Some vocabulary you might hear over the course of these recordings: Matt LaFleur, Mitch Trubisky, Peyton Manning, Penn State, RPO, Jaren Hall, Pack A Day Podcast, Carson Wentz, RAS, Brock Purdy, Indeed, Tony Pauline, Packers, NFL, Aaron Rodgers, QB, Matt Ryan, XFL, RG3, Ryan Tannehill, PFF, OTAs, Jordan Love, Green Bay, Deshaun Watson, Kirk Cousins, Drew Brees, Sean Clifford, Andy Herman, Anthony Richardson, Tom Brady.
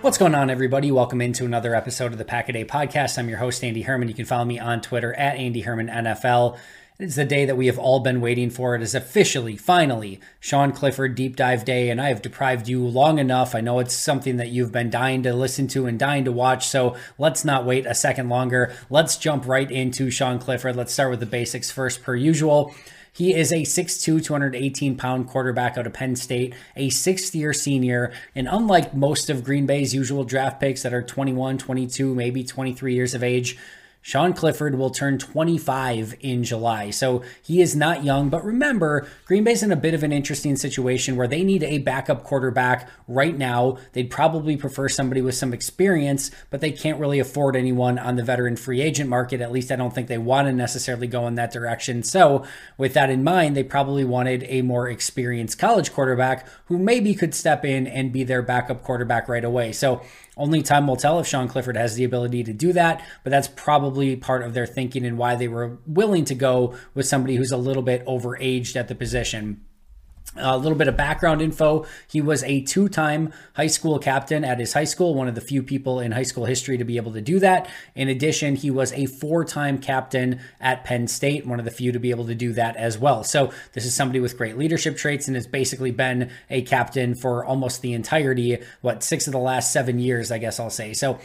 What's going on, everybody? Welcome into another episode of the Pack A Day Podcast. I'm your host, Andy Herman. You can follow me on Twitter at Andy Herman NFL. It's the day that we have all been waiting for. It is officially, finally, Sean Clifford Deep Dive Day, and I have deprived you long enough. I know it's something that you've been dying to listen to and dying to watch, so let's not wait a second longer. Let's jump right into Sean Clifford. Let's start with the basics first, per usual. He is a 6'2", 218-pound quarterback out of Penn State, a sixth-year senior, and unlike most of Green Bay's usual draft picks that are 21, 22, maybe 23 years of age, Sean Clifford will turn 25 in July, so he is not young. But remember, Green Bay's in a bit of an interesting situation where they need a backup quarterback right now. They'd probably prefer somebody with some experience, but they can't really afford anyone on the veteran free agent market. At least I don't think they want to necessarily go in that direction. So with that in mind, they probably wanted a more experienced college quarterback who maybe could step in and be their backup quarterback right away. So only time will tell if Sean Clifford has the ability to do that, but that's probably part of their thinking and why they were willing to go with somebody who's a little bit overaged at the position. A little bit of background info. He was a two-time high school captain at his high school, one of the few people in high school history to be able to do that. In addition, he was a four-time captain at Penn State, one of the few to be able to do that as well. So this is somebody with great leadership traits and has basically been a captain for almost the entirety, six of the last 7 years, I guess I'll say. So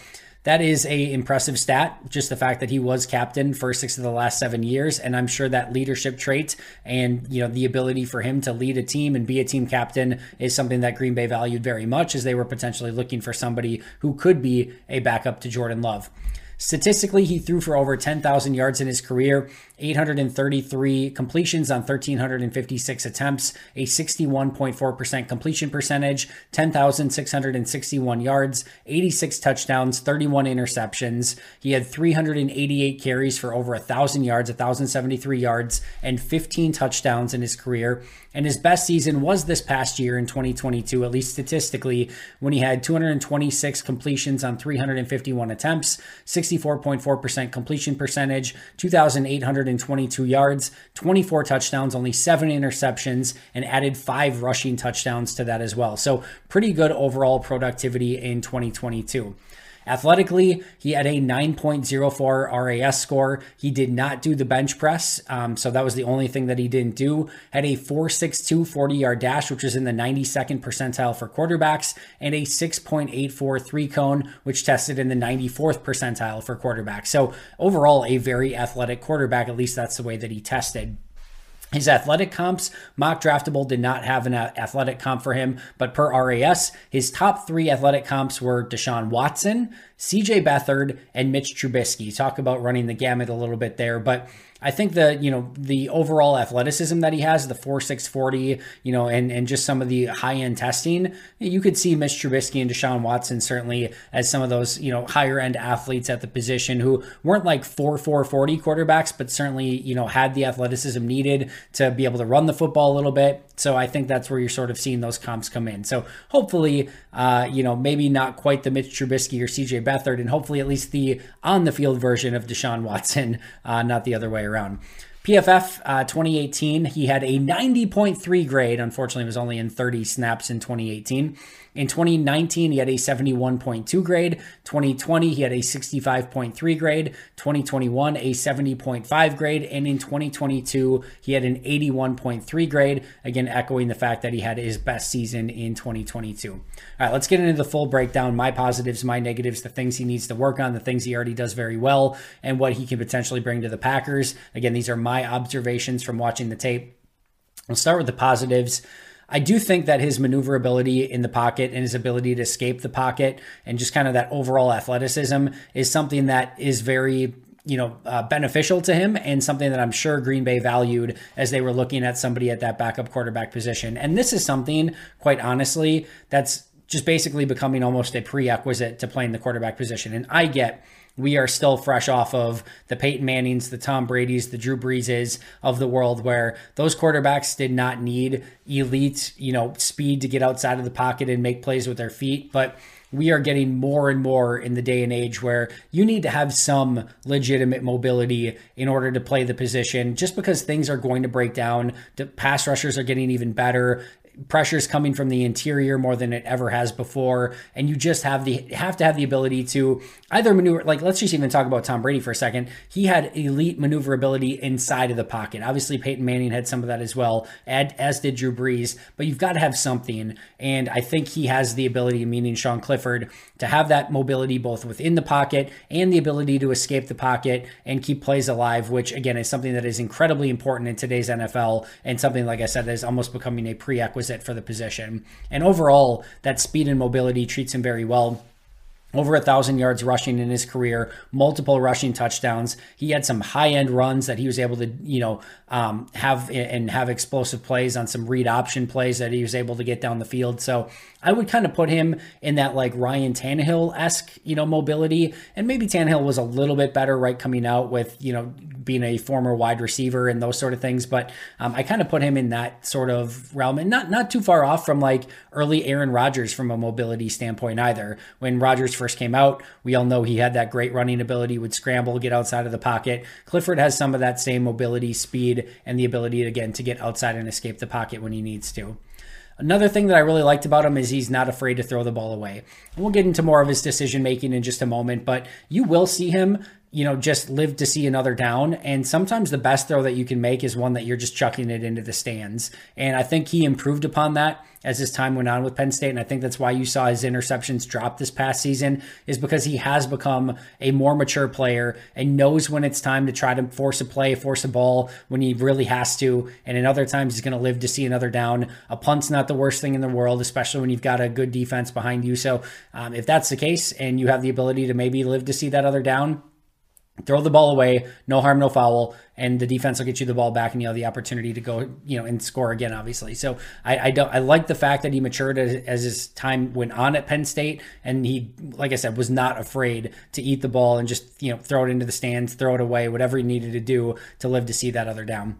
that is a impressive stat, just the fact that he was captain for six of the last 7 years, and I'm sure that leadership trait and the ability for him to lead a team and be a team captain is something that Green Bay valued very much as they were potentially looking for somebody who could be a backup to Jordan Love. Statistically, he threw for over 10,000 yards in his career, 833 completions on 1,356 attempts, a 61.4% completion percentage, 10,661 yards, 86 touchdowns, 31 interceptions. He had 388 carries for over 1,000 yards, 1,073 yards, and 15 touchdowns in his career. And his best season was this past year in 2022, at least statistically, when he had 226 completions on 351 attempts, 60 64.4% completion percentage, 2,822 yards, 24 touchdowns, only 7 interceptions, and added 5 rushing touchdowns to that as well. So pretty good overall productivity in 2022. Athletically, he had a 9.04 RAS score. He did not do the bench press, so that was the only thing that he didn't do. Had a 4.62 40-yard dash, which was in the 92nd percentile for quarterbacks, and a 6.84 three-cone, which tested in the 94th percentile for quarterbacks. So overall, a very athletic quarterback, at least that's the way that he tested. His athletic comps, Mock Draftable did not have an athletic comp for him, but per RAS, his top 3 athletic comps were Deshaun Watson, CJ Beathard, and Mitch Trubisky. Talk about running the gamut a little bit there, but I think the overall athleticism that he has, the 4.6 40, and just some of the high end testing, you could see Mitch Trubisky and Deshaun Watson certainly as some of those higher end athletes at the position who weren't like 4.40 quarterbacks, but certainly had the athleticism needed to be able to run the football a little bit. So I think that's where you're sort of seeing those comps come in. So hopefully, maybe not quite the Mitch Trubisky or CJ Beathard, and hopefully at least the on the field version of Deshaun Watson, not the other way around. PFF 2018, he had a 90.3 grade. Unfortunately, it was only in 30 snaps in 2018. In 2019, he had a 71.2 grade. 2020, he had a 65.3 grade. 2021, a 70.5 grade. And in 2022, he had an 81.3 grade. Again, echoing the fact that he had his best season in 2022. All right, let's get into the full breakdown. My positives, my negatives, the things he needs to work on, the things he already does very well, and what he can potentially bring to the Packers. Again, these are my observations from watching the tape. We'll start with the positives. I do think that his maneuverability in the pocket and his ability to escape the pocket and just kind of that overall athleticism is something that is very beneficial to him, and something that I'm sure Green Bay valued as they were looking at somebody at that backup quarterback position. And this is something, quite honestly, that's just basically becoming almost a prerequisite to playing the quarterback position. And I get we are still fresh off of the Peyton Mannings, the Tom Bradys, the Drew Breeses of the world, where those quarterbacks did not need elite, speed to get outside of the pocket and make plays with their feet. But we are getting more and more in the day and age where you need to have some legitimate mobility in order to play the position, just because things are going to break down. The pass rushers are getting even better. Pressure's coming from the interior more than it ever has before. And you just have to have the ability to either maneuver, like let's just even talk about Tom Brady for a second. He had elite maneuverability inside of the pocket. Obviously Peyton Manning had some of that as well, as did Drew Brees, but you've got to have something. And I think he has the ability, meaning Sean Clifford, to have that mobility both within the pocket and the ability to escape the pocket and keep plays alive, which again is something that is incredibly important in today's NFL, and something, like I said, that is almost becoming a prerequisite for the position. And overall, that speed and mobility treats him very well. Over 1,000 yards rushing in his career, multiple rushing touchdowns. He had some high-end runs that he was able to, have explosive plays on some read option plays that he was able to get down the field. So I would kind of put him in that like Ryan Tannehill-esque, mobility. And maybe Tannehill was a little bit better, right, coming out with, being a former wide receiver and those sort of things. But I kind of put him in that sort of realm, and not too far off from like early Aaron Rodgers from a mobility standpoint either. When Rodgers first came out, we all know he had that great running ability, would scramble, get outside of the pocket. Clifford has some of that same mobility, speed, and the ability, again, to get outside and escape the pocket when he needs to. Another thing that I really liked about him is he's not afraid to throw the ball away. And we'll get into more of his decision-making in just a moment, but you will see him just live to see another down. And sometimes the best throw that you can make is one that you're just chucking it into the stands. And I think he improved upon that as his time went on with Penn State. And I think that's why you saw his interceptions drop this past season, is because he has become a more mature player and knows when it's time to try to force a play, force a ball when he really has to. And in other times, he's going to live to see another down. A punt's not the worst thing in the world, especially when you've got a good defense behind you. So if that's the case and you have the ability to maybe live to see that other down, throw the ball away, no harm, no foul, and the defense will get you the ball back, and you'll have the opportunity to go, and score again, obviously. So I like the fact that he matured as his time went on at Penn State, and he, like I said, was not afraid to eat the ball and just, throw it into the stands, throw it away, whatever he needed to do to live to see that other down.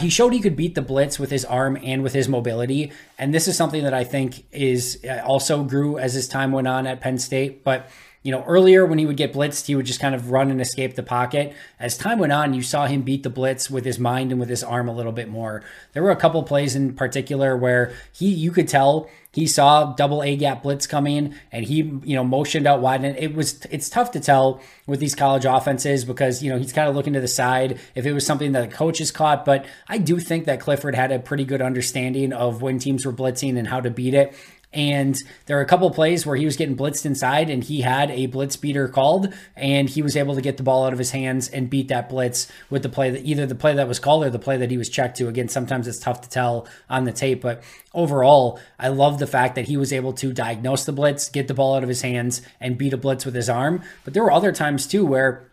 He showed he could beat the blitz with his arm and with his mobility, and this is something that I think is also grew as his time went on at Penn State, but You know, earlier when he would get blitzed, he would just kind of run and escape the pocket. As time went on, you saw him beat the blitz with his mind and with his arm a little bit more. There were a couple plays in particular where you could tell he saw double A gap blitz coming and he, you know, motioned out wide. And it's tough to tell with these college offenses because, you know, he's kind of looking to the side if it was something that the coaches caught. But I do think that Clifford had a pretty good understanding of when teams were blitzing and how to beat it. And there were a couple of plays where he was getting blitzed inside and he had a blitz beater called and he was able to get the ball out of his hands and beat that blitz with the play that either the play that was called or the play that he was checked to. Again, sometimes it's tough to tell on the tape, but overall, I love the fact that he was able to diagnose the blitz, get the ball out of his hands and beat a blitz with his arm. But there were other times too, where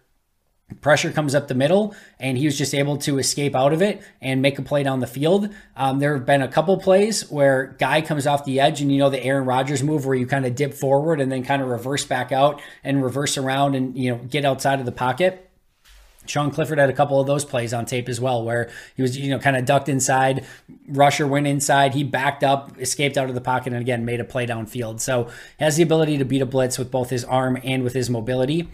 pressure comes up the middle and he was just able to escape out of it and make a play down the field. There have been a couple plays where guy comes off the edge and, you know, the Aaron Rodgers move where you kind of dip forward and then kind of reverse back out and reverse around and, you know, get outside of the pocket. Sean Clifford had a couple of those plays on tape as well, where he was, you know, kind of ducked inside, rusher went inside, he backed up, escaped out of the pocket, and again, made a play downfield. So has the ability to beat a blitz with both his arm and with his mobility.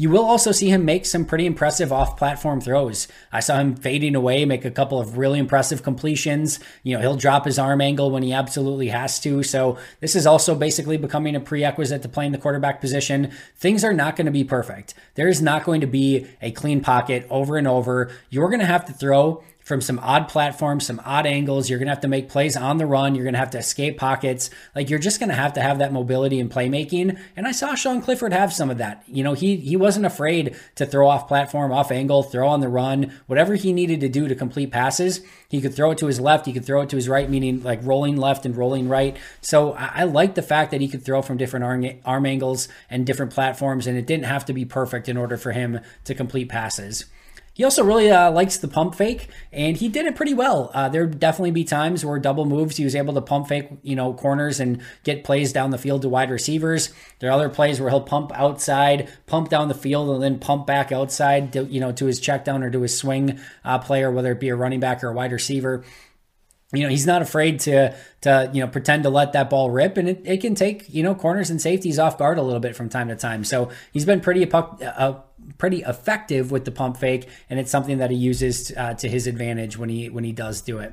You will also see him make some pretty impressive off-platform throws. I saw him fading away, make a couple of really impressive completions. You know, he'll drop his arm angle when he absolutely has to. So this is also basically becoming a prerequisite to playing the quarterback position. Things are not going to be perfect. There is not going to be a clean pocket over and over. You're going to have to throw from some odd platforms, some odd angles. You're going to have to make plays on the run. You're going to have to escape pockets. Like, you're just going to have that mobility and playmaking. And I saw Sean Clifford have some of that. You know, he wasn't afraid to throw off platform, off angle, throw on the run, whatever he needed to do to complete passes. He could throw it to his left. He could throw it to his right, meaning like rolling left and rolling right. So I like the fact that he could throw from different arm angles and different platforms, and it didn't have to be perfect in order for him to complete passes. He also really likes the pump fake, and he did it pretty well. There would definitely be times where double moves, he was able to pump fake, you know, corners and get plays down the field to wide receivers. There are other plays where he'll pump outside, pump down the field, and then pump back outside, to, you know, to his check down or to his swing player, whether it be a running back or a wide receiver. You know, he's not afraid to, you know, pretend to let that ball rip, and it can take, you know, corners and safeties off guard a little bit from time to time. So he's been pretty effective with the pump fake, and it's something that he uses to his advantage when he does do it.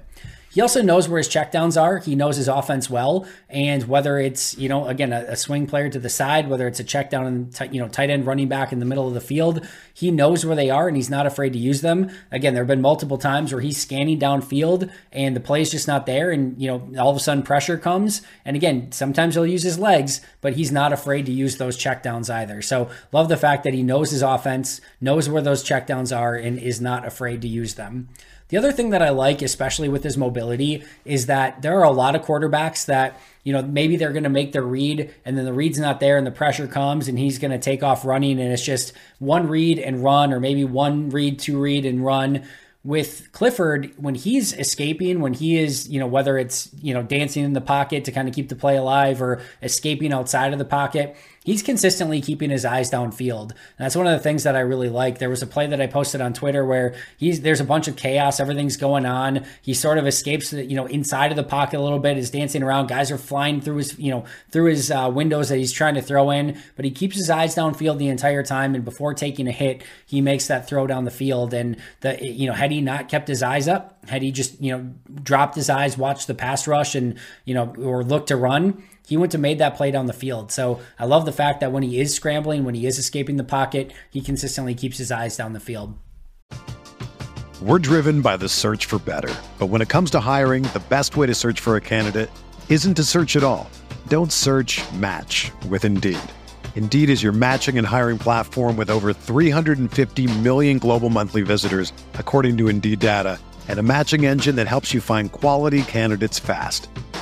He also knows where his checkdowns are. He knows his offense well, and whether it's, you know, again, a swing player to the side, whether it's a checkdown and you know, tight end running back in the middle of the field, he knows where they are and he's not afraid to use them. Again, there have been multiple times where he's scanning downfield and the play's just not there, and, you know, all of a sudden pressure comes. And again, sometimes he'll use his legs, but he's not afraid to use those checkdowns either. So love the fact that he knows his offense, knows where those checkdowns are, and is not afraid to use them. The other thing that I like, especially with his mobility, is that there are a lot of quarterbacks that, you know, maybe they're going to make their read and then the read's not there and the pressure comes and he's going to take off running, and it's just one read and run, or maybe one read, two read and run. With Clifford, when he's escaping, when he is, you know, whether it's, you know, dancing in the pocket to kind of keep the play alive or escaping outside of the pocket, he's consistently keeping his eyes downfield. And that's one of the things that I really like. There was a play that I posted on Twitter where there's a bunch of chaos, everything's going on. He sort of escapes, you know, inside of the pocket a little bit, is dancing around. Guys are flying through his, you know, through his windows that he's trying to throw in, but he keeps his eyes downfield the entire time. And before taking a hit, he makes that throw down the field. And the, you know, had he not kept his eyes up, had he just, you know, dropped his eyes, watched the pass rush and, you know, or looked to run, he wouldn't have made that play down the field. So I love the fact that when he is scrambling, when he is escaping the pocket, he consistently keeps his eyes down the field. We're driven by the search for better. But when it comes to hiring, the best way to search for a candidate isn't to search at all. Don't search, match with Indeed. Indeed is your matching and hiring platform with over 350 million global monthly visitors, according to Indeed data, and a matching engine that helps you find quality candidates fast.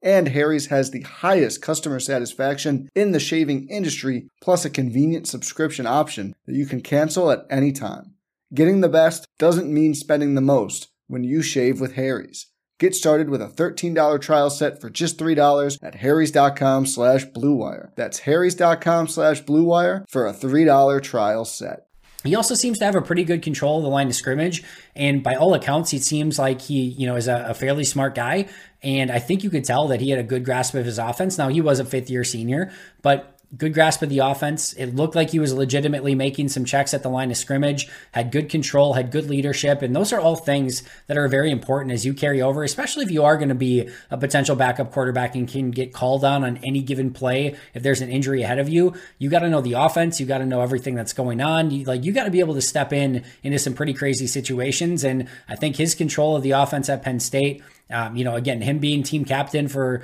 And Harry's has the highest customer satisfaction in the shaving industry, plus a convenient subscription option that you can cancel at any time. Getting the best doesn't mean spending the most when you shave with Harry's. Get started with a $13 trial set for just $3 at harrys.com/bluewire. That's harrys.com/bluewire for a $3 trial set. He also seems to have a pretty good control of the line of scrimmage. And by all accounts, he seems like he, is a fairly smart guy. And I think you could tell that he had a good grasp of his offense. Now, he was a fifth-year senior, but good grasp of the offense. It looked like he was legitimately making some checks at the line of scrimmage, had good control, had good leadership. And those are all things that are very important as you carry over, especially if you are going to be a potential backup quarterback and can get called on any given play. If there's an injury ahead of you, you got to know the offense. You got to know everything that's going on. You got to be able to step in into some pretty crazy situations. And I think his control of the offense at Penn State, again, him being team captain for,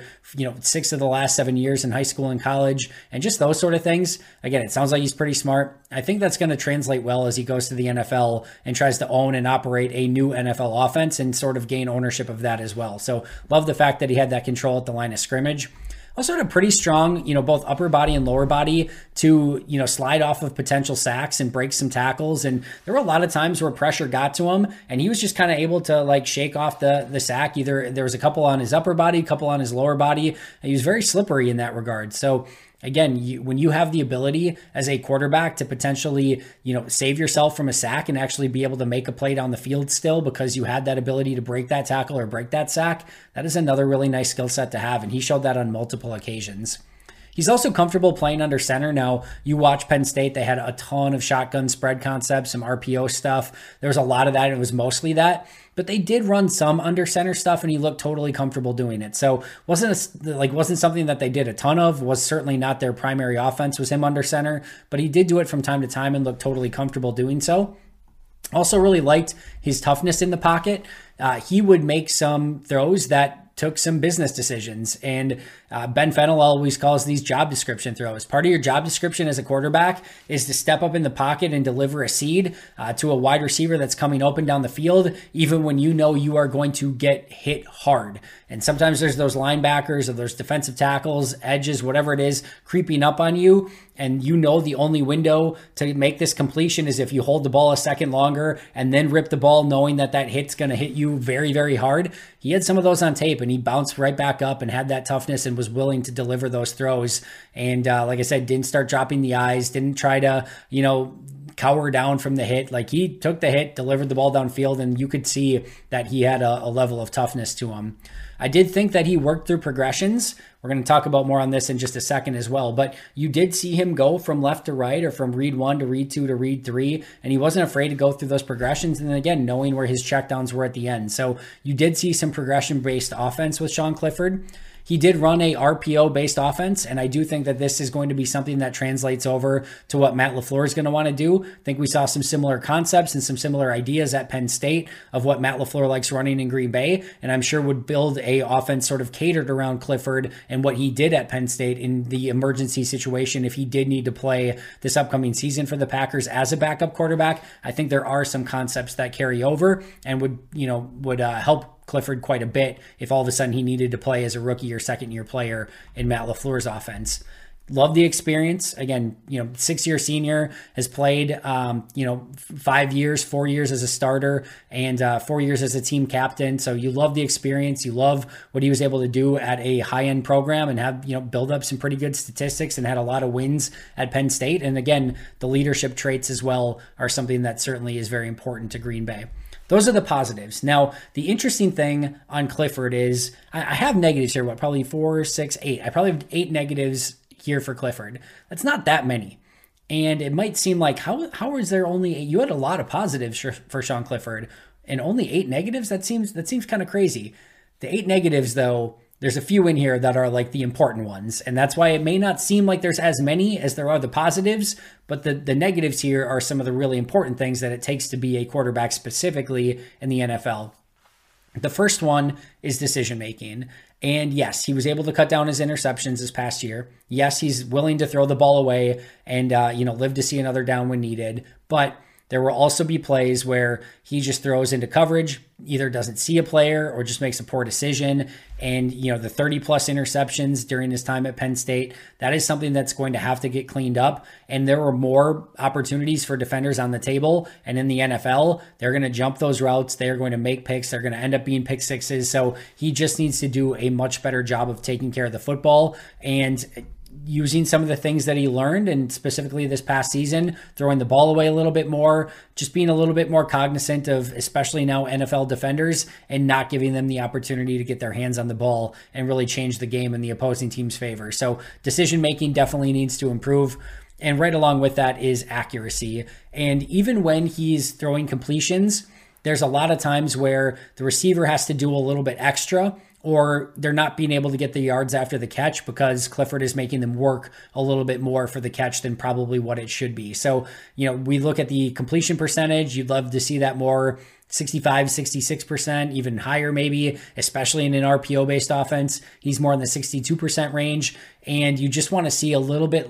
6 of the last 7 years in high school and college, and just those sort of things. Again, it sounds like he's pretty smart. I think that's going to translate well as he goes to the NFL and tries to own and operate a new NFL offense and sort of gain ownership of that as well. So love the fact that he had that control at the line of scrimmage. Also had a pretty strong, both upper body and lower body to, slide off of potential sacks and break some tackles. And there were a lot of times where pressure got to him and he was just kind of able to shake off the sack. Either there was a couple on his upper body, a couple on his lower body. And he was very slippery in that regard. So again, when you have the ability as a quarterback to potentially, save yourself from a sack and actually be able to make a play down the field still because you had that ability to break that tackle or break that sack, that is another really nice skill set to have. And he showed that on multiple occasions. He's also comfortable playing under center. Now, you watch Penn State, they had a ton of shotgun spread concepts, some RPO stuff. There was a lot of that, and it was mostly that. But they did run some under center stuff, and he looked totally comfortable doing it. So wasn't something that they did a ton of, was certainly not their primary offense, was him under center. But he did do it from time to time and looked totally comfortable doing so. Also really liked his toughness in the pocket. He would make some throws that took some business decisions. And Ben Fennell always calls these job description throws. Part of your job description as a quarterback is to step up in the pocket and deliver a seed to a wide receiver that's coming open down the field, even when you know you are going to get hit hard. And sometimes there's those linebackers or those defensive tackles, edges, whatever it is, creeping up on you. And the only window to make this completion is if you hold the ball a second longer and then rip the ball knowing that hit's going to hit you very, very hard. He had some of those on tape and he bounced right back up and had that toughness and was willing to deliver those throws. And like I said, didn't start dropping the eyes, didn't try to, cower down from the hit. He took the hit, delivered the ball downfield, and you could see that he had a level of toughness to him. I did think that he worked through progressions. We're going to talk about more on this in just a second as well, but you did see him go from left to right or from read 1 to read 2 to read 3, and he wasn't afraid to go through those progressions. And then again, knowing where his checkdowns were at the end. So you did see some progression-based offense with Sean Clifford. He did run a RPO-based offense, and I do think that this is going to be something that translates over to what Matt LaFleur is going to want to do. I think we saw some similar concepts and some similar ideas at Penn State of what Matt LaFleur likes running in Green Bay, and I'm sure would build a offense sort of catered around Clifford and what he did at Penn State in the emergency situation if he did need to play this upcoming season for the Packers as a backup quarterback. I think there are some concepts that carry over and would help Clifford quite a bit if all of a sudden he needed to play as a rookie or second-year player in Matt LaFleur's offense. Love the experience. Again, 6-year senior, has played, 5 years, 4 years as a starter and 4 years as a team captain. So you love the experience. You love what he was able to do at a high-end program and have, build up some pretty good statistics and had a lot of wins at Penn State. And again, the leadership traits as well are something that certainly is very important to Green Bay. Those are the positives. Now, the interesting thing on Clifford is I have negatives here, probably 4, 6, 8. I probably have 8 negatives here for Clifford. That's not that many. And it might seem like, how is there only, you had a lot of positives for Sean Clifford and only 8 negatives? That seems kind of crazy. The 8 negatives, though, there's a few in here that are like the important ones. And that's why it may not seem like there's as many as there are the positives, but the negatives here are some of the really important things that it takes to be a quarterback specifically in the NFL. The first one is decision-making. And yes, he was able to cut down his interceptions this past year. Yes, he's willing to throw the ball away and, live to see another down when needed. But there will also be plays where he just throws into coverage, either doesn't see a player or just makes a poor decision. And, the 30-plus interceptions during his time at Penn State, that is something that's going to have to get cleaned up. And there were more opportunities for defenders on the table. And in the NFL, they're going to jump those routes. They're going to make picks. They're going to end up being pick sixes. So he just needs to do a much better job of taking care of the football and using some of the things that he learned, and specifically this past season, throwing the ball away a little bit more, just being a little bit more cognizant of, especially now, NFL defenders and not giving them the opportunity to get their hands on the ball and really change the game in the opposing team's favor. So decision-making definitely needs to improve. And right along with that is accuracy. And even when he's throwing completions, there's a lot of times where the receiver has to do a little bit extra, or they're not being able to get the yards after the catch because Clifford is making them work a little bit more for the catch than probably what it should be. So, we look at the completion percentage. You'd love to see that more, 65, 66%, even higher maybe, especially in an RPO-based offense. He's more in the 62% range, and you just want to see a little bit,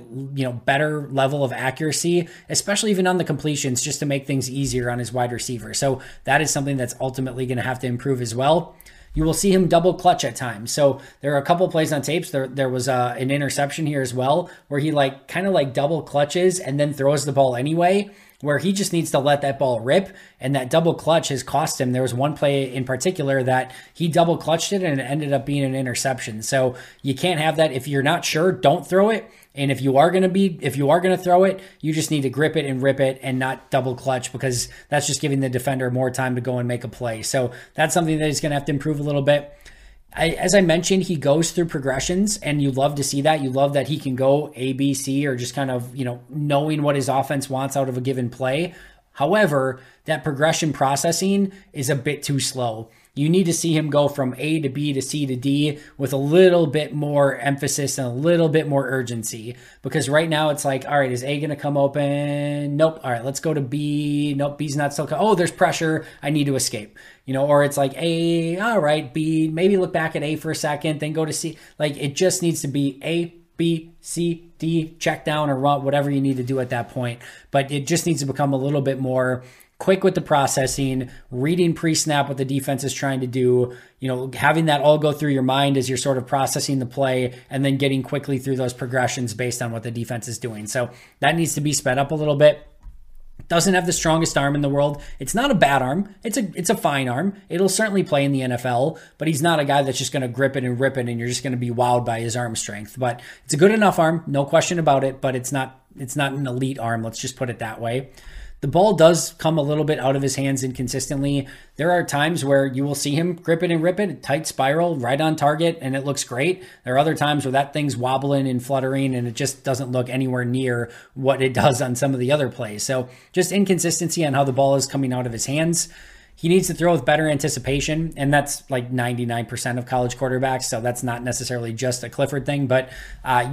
better level of accuracy, especially even on the completions, just to make things easier on his wide receiver. So that is something that's ultimately going to have to improve as well. You will see him double clutch at times. So there are a couple plays on tapes. There was an interception here as well, where he kind of double clutches and then throws the ball anyway, where he just needs to let that ball rip. And that double clutch has cost him. There was one play in particular that he double clutched it and it ended up being an interception. So you can't have that. If you're not sure, don't throw it. And if you are going to throw it, you just need to grip it and rip it and not double clutch, because that's just giving the defender more time to go and make a play. So that's something that he's going to have to improve a little bit. As I mentioned, he goes through progressions, and you love to see that. You love that he can go A, B, C, or just kind of, knowing what his offense wants out of a given play. However, that progression processing is a bit too slow. You need to see him go from A to B to C to D with a little bit more emphasis and a little bit more urgency, because right now it's like, all right, is A going to come open? Nope. All right, let's go to B. Nope, B's not still coming. Oh, there's pressure. I need to escape. Or it's like A, all right, B, maybe look back at A for a second, then go to C. It just needs to be A, B, C, D, check down or run, whatever you need to do at that point. But it just needs to become a little bit more quick with the processing, reading pre-snap what the defense is trying to do, having that all go through your mind as you're sort of processing the play, and then getting quickly through those progressions based on what the defense is doing. So that needs to be sped up a little bit. Doesn't have the strongest arm in the world. It's not a bad arm. It's a fine arm. It'll certainly play in the NFL, but he's not a guy that's just going to grip it and rip it, and you're just going to be wowed by his arm strength. But it's a good enough arm, no question about it, but it's not an elite arm. Let's just put it that way. The ball does come a little bit out of his hands inconsistently. There are times where you will see him grip it and rip it, tight spiral, right on target, and it looks great. There are other times where that thing's wobbling and fluttering, and it just doesn't look anywhere near what it does on some of the other plays. So just inconsistency on how the ball is coming out of his hands. He needs to throw with better anticipation, and that's 99% of college quarterbacks, so that's not necessarily just a Clifford thing, but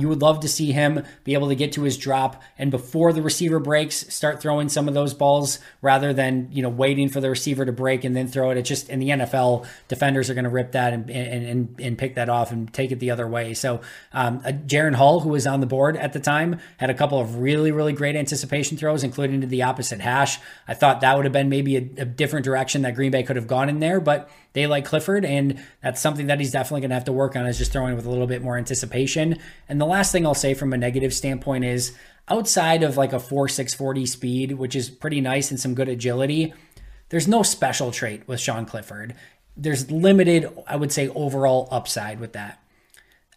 you would love to see him be able to get to his drop, and before the receiver breaks, start throwing some of those balls rather than, waiting for the receiver to break and then throw it. It's just, in the NFL, defenders are going to rip that and pick that off and take it the other way. So Jaren Hall, who was on the board at the time, had a couple of really, really great anticipation throws, including to the opposite hash. I thought that would have been maybe a different direction direction that Green Bay could have gone in there, but they like Clifford, and that's something that he's definitely going to have to work on, is just throwing with a little bit more anticipation. And the last thing I'll say from a negative standpoint is, outside of like a 4.6 40 speed, which is pretty nice, and some good agility, there's no special trait with Sean Clifford. There's limited, I would say, overall upside with that.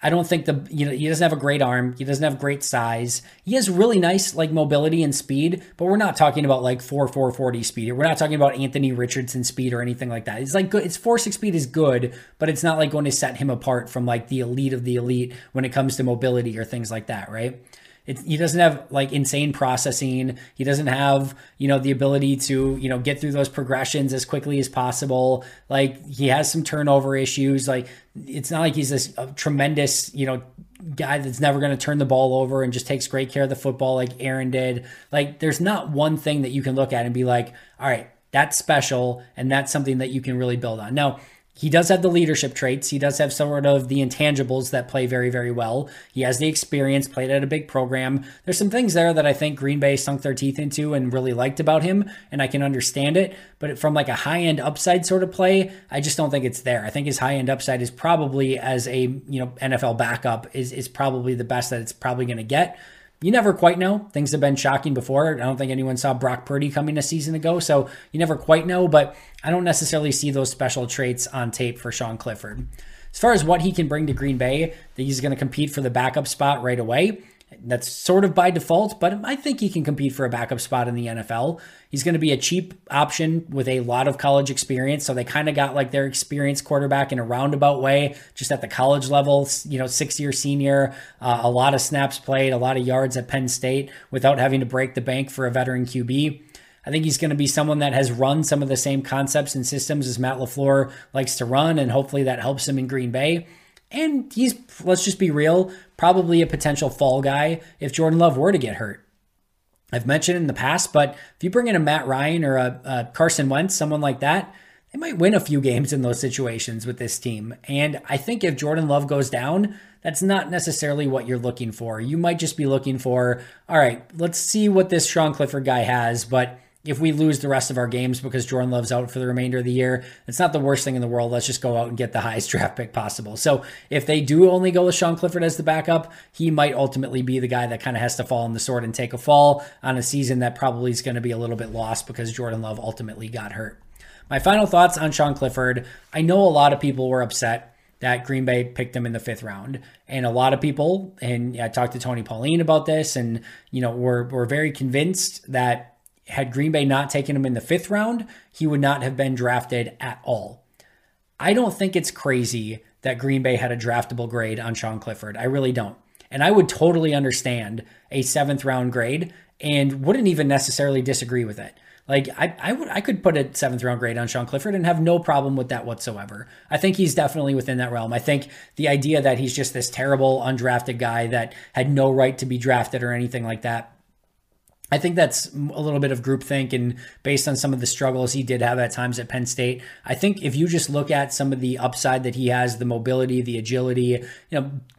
I don't think he doesn't have a great arm. He doesn't have great size. He has really nice like mobility and speed, but we're not talking about like 4.40 speed. We're not talking about Anthony Richardson speed or anything like that. It's like good. It's 4.6 speed is good, but it's not like going to set him apart from like the elite of the elite when it comes to mobility or things like that, right? He doesn't have like insane processing. He doesn't have, the ability to, get through those progressions as quickly as possible. Like, he has some turnover issues. Like, it's not like he's this tremendous, guy that's never going to turn the ball over and just takes great care of the football like Aaron did. Like, there's not one thing that you can look at and be like, all right, that's special, and that's something that you can really build on. Now, he does have the leadership traits. He does have sort of the intangibles that play very, very well. He has the experience, played at a big program. There's some things there that I think Green Bay sunk their teeth into and really liked about him, and I can understand it. But from like a high-end upside sort of play, I just don't think it's there. I think his high-end upside is probably, as a NFL backup, is probably the best that it's probably going to get. You never quite know. Things have been shocking before. I don't think anyone saw Brock Purdy coming a season ago, so you never quite know, but I don't necessarily see those special traits on tape for Sean Clifford. As far as what he can bring to Green Bay, he's going to compete for the backup spot right away. That's sort of by default, but I think he can compete for a backup spot in the NFL. He's going to be a cheap option with a lot of college experience, so they kind of got like their experienced quarterback in a roundabout way, just at the college level, 6-year senior, a lot of snaps played, a lot of yards at Penn State without having to break the bank for a veteran QB. I think he's going to be someone that has run some of the same concepts and systems as Matt LaFleur likes to run, and hopefully that helps him in Green Bay. And he's, let's just be real, probably a potential fall guy if Jordan Love were to get hurt. I've mentioned in the past, but if you bring in a Matt Ryan or a Carson Wentz, someone like that, they might win a few games in those situations with this team. And I think if Jordan Love goes down, that's not necessarily what you're looking for. You might just be looking for, all right, let's see what this Sean Clifford guy has, but if we lose the rest of our games because Jordan Love's out for the remainder of the year, it's not the worst thing in the world. Let's just go out and get the highest draft pick possible. So if they do only go with Sean Clifford as the backup, he might ultimately be the guy that kind of has to fall on the sword and take a fall on a season that probably is going to be a little bit lost because Jordan Love ultimately got hurt. My final thoughts on Sean Clifford. I know a lot of people were upset that Green Bay picked him in the 5th round. And a lot of people, and I talked to Tony Pauline about this, and were very convinced that had Green Bay not taken him in the 5th round, he would not have been drafted at all. I don't think it's crazy that Green Bay had a draftable grade on Sean Clifford. I really don't. And I would totally understand a 7th round grade and wouldn't even necessarily disagree with it. Like, I could put a 7th round grade on Sean Clifford and have no problem with that whatsoever. I think he's definitely within that realm. I think the idea that he's just this terrible undrafted guy that had no right to be drafted or anything like that, I think that's a little bit of groupthink, and based on some of the struggles he did have at times at Penn State. I think if you just look at some of the upside that he has, the mobility, the agility,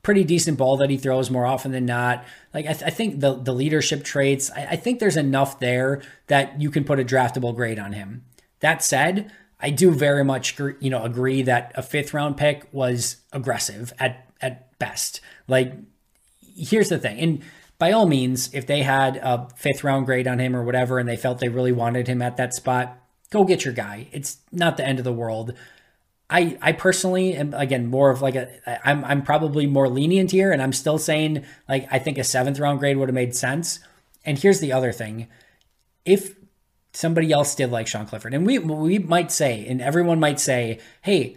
pretty decent ball that he throws more often than not. Like, I think the leadership traits, I think there's enough there that you can put a draftable grade on him. That said, I do very much, agree that a 5th round pick was aggressive at best. Like, here's the thing. And by all means, if they had a 5th round grade on him or whatever, and they felt they really wanted him at that spot, go get your guy. It's not the end of the world. I personally am, again, more of like I'm probably more lenient here, and I'm still saying, like, I think a 7th round grade would have made sense. And here's the other thing. If somebody else did like Sean Clifford, and we might say, and everyone might say, hey,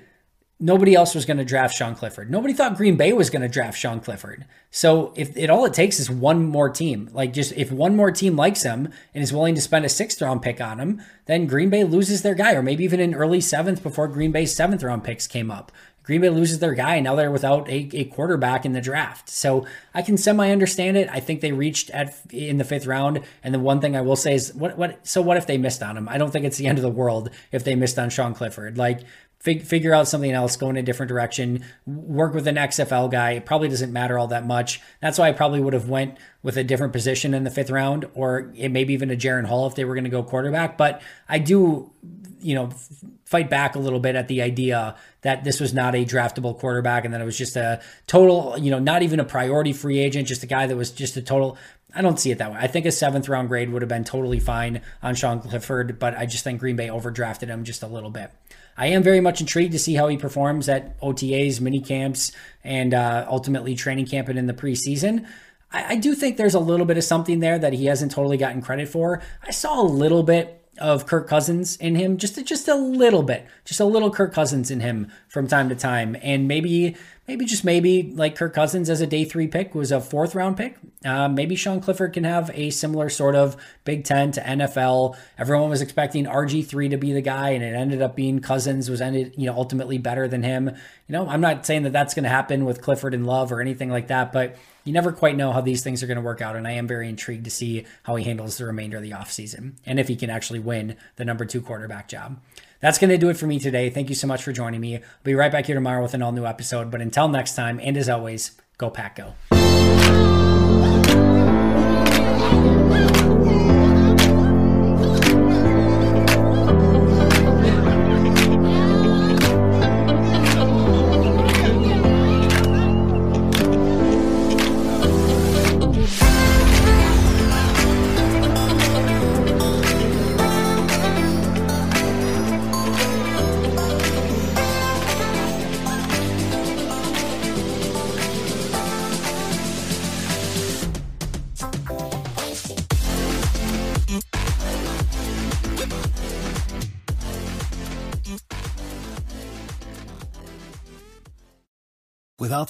nobody else was going to draft Sean Clifford. Nobody thought Green Bay was going to draft Sean Clifford. So if it all it takes is one more team, like, just if one more team likes him and is willing to spend a 6th round pick on him, then Green Bay loses their guy, or maybe even an early 7th before Green Bay's 7th round picks came up. Green Bay loses their guy, and now they're without a quarterback in the draft. So I can semi-understand it. I think they reached in the 5th round, and the one thing I will say is, what if they missed on him? I don't think it's the end of the world if they missed on Sean Clifford. Like, figure out something else, go in a different direction, work with an XFL guy. It probably doesn't matter all that much. That's why I probably would have went with a different position in the fifth round, or maybe even a Jaren Hall if they were going to go quarterback. But I do, fight back a little bit at the idea that this was not a draftable quarterback and that it was just a total, not even a priority free agent, just a guy that was just a total. I don't see it that way. I think a 7th round grade would have been totally fine on Sean Clifford, but I just think Green Bay overdrafted him just a little bit. I am very much intrigued to see how he performs at OTAs, mini camps, and ultimately training camp and in the preseason. I do think there's a little bit of something there that he hasn't totally gotten credit for. I saw a little bit of Kirk Cousins in him, just a little Kirk Cousins in him from time to time. And maybe like Kirk Cousins as a day 3 pick was a 4th round pick. Maybe Sean Clifford can have a similar sort of Big Ten to NFL. Everyone was expecting RG3 to be the guy, and it ended up being Cousins ultimately better than him. I'm not saying that that's going to happen with Clifford and Love or anything like that, but you never quite know how these things are going to work out, and I am very intrigued to see how he handles the remainder of the offseason and if he can actually win the number 2 quarterback job. That's going to do it for me today. Thank you so much for joining me. I'll be right back here tomorrow with an all-new episode, but until next time, and as always, go Pack Go. Without